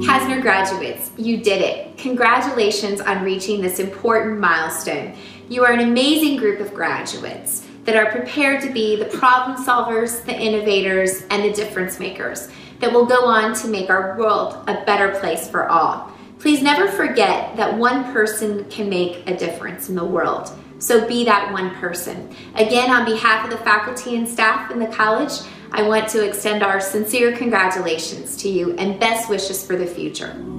Hasner graduates, you did it. Congratulations on reaching this important milestone. You are an amazing group of graduates that are prepared to be the problem solvers, the innovators, and the difference makers that will go on to make our world a better place for all. Please never forget that one person can make a difference in the world. So be that one person. Again, on behalf of the faculty and staff in the college, I want to extend our sincere congratulations to you and best wishes for the future.